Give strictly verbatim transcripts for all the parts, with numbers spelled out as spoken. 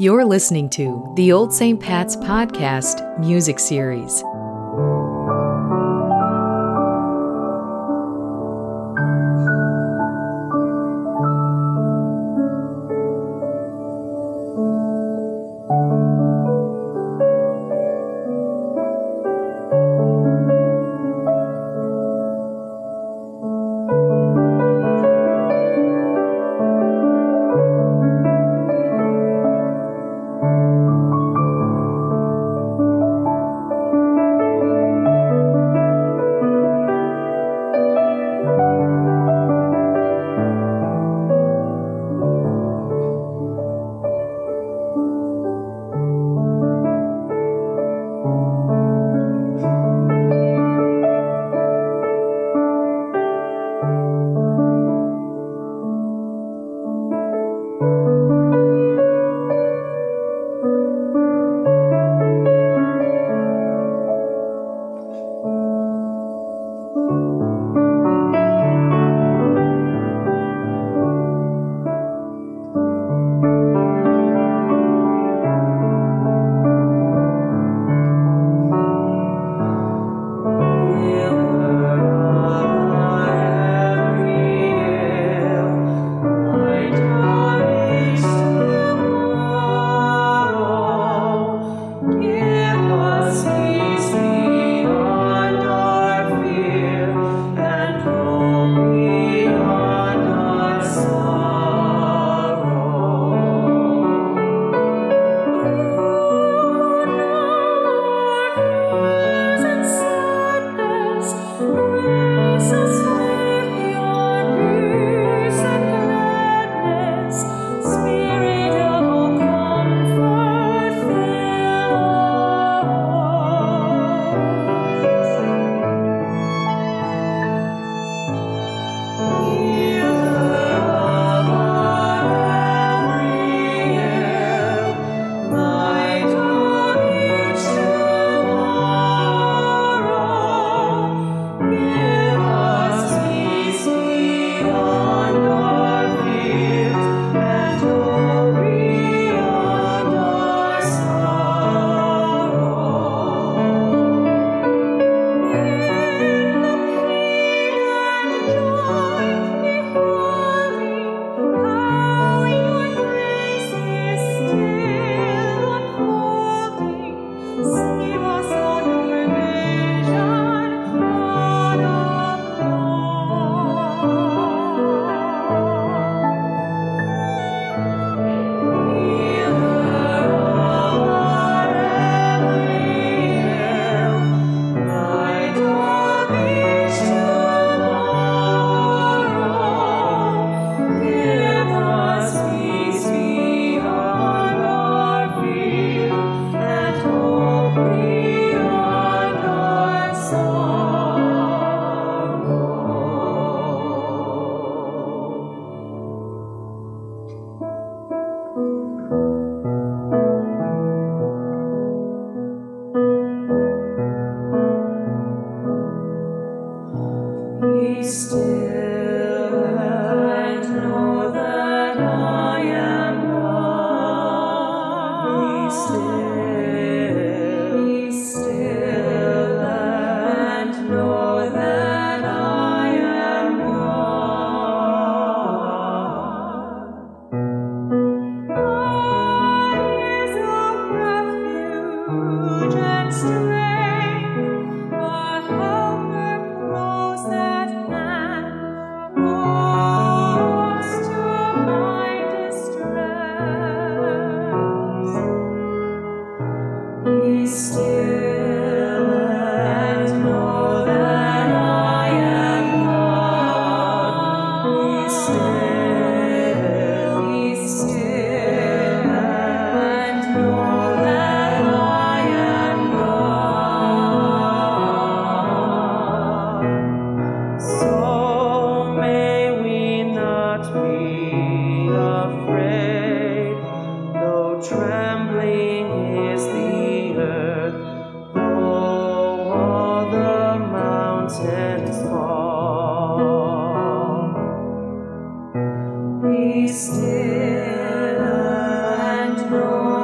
You're listening to the Old Saint Pat's Podcast Music Series. Be still and know.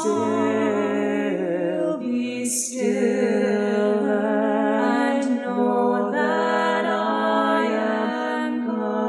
still, be still, and know that I am God.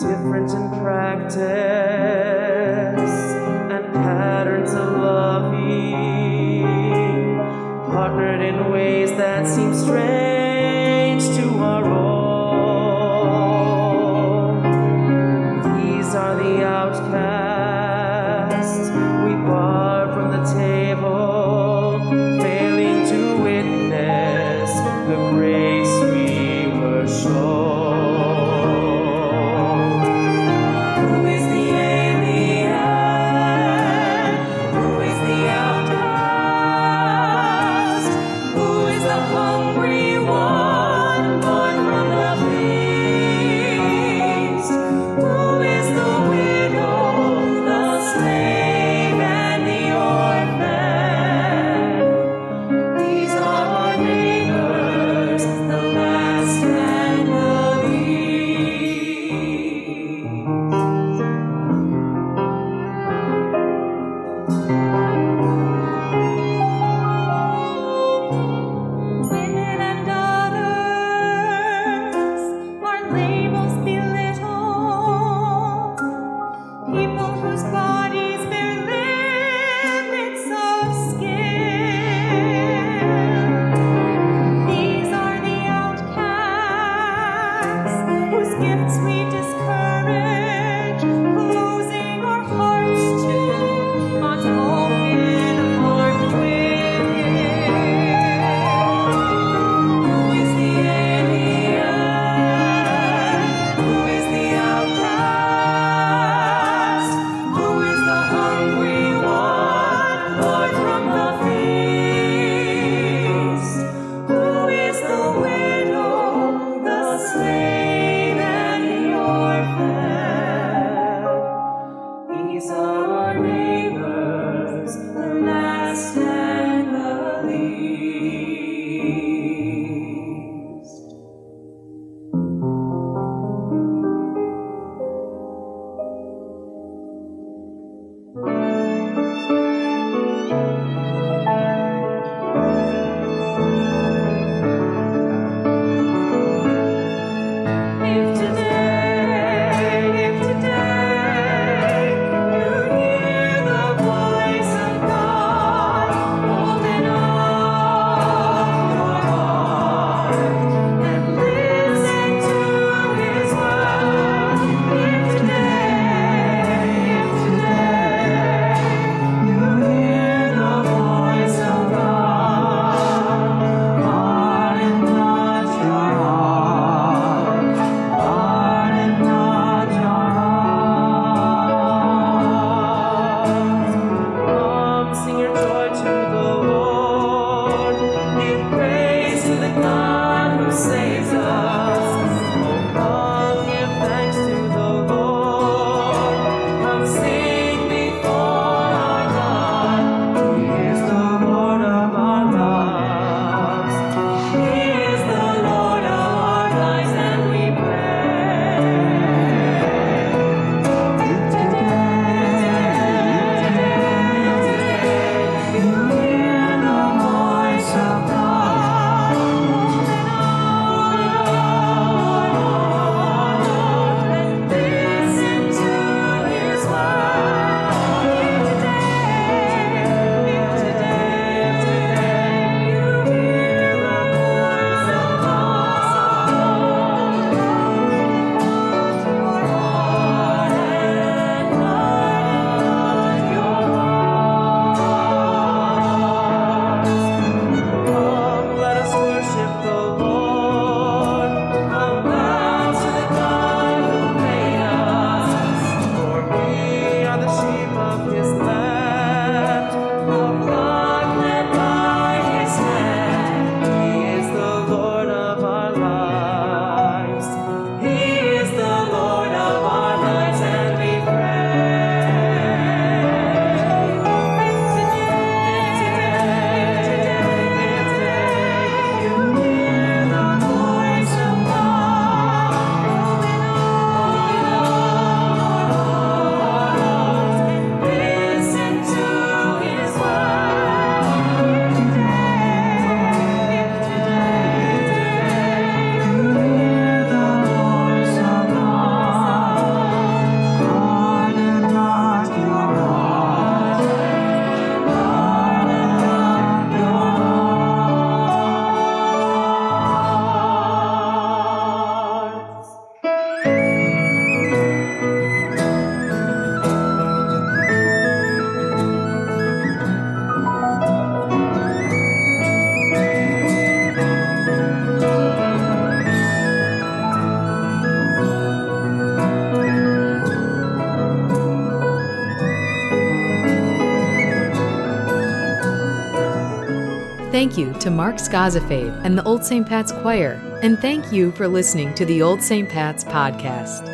Different in practice and patterns of loving, partnered in ways that seem strange to our own. These are the outcasts we bar from the table, failing to witness the grace we were shown. Hungry one. Thank you to Mark Scazafave and the Old Saint Pat's Choir, and thank you for listening to the Old Saint Pat's podcast.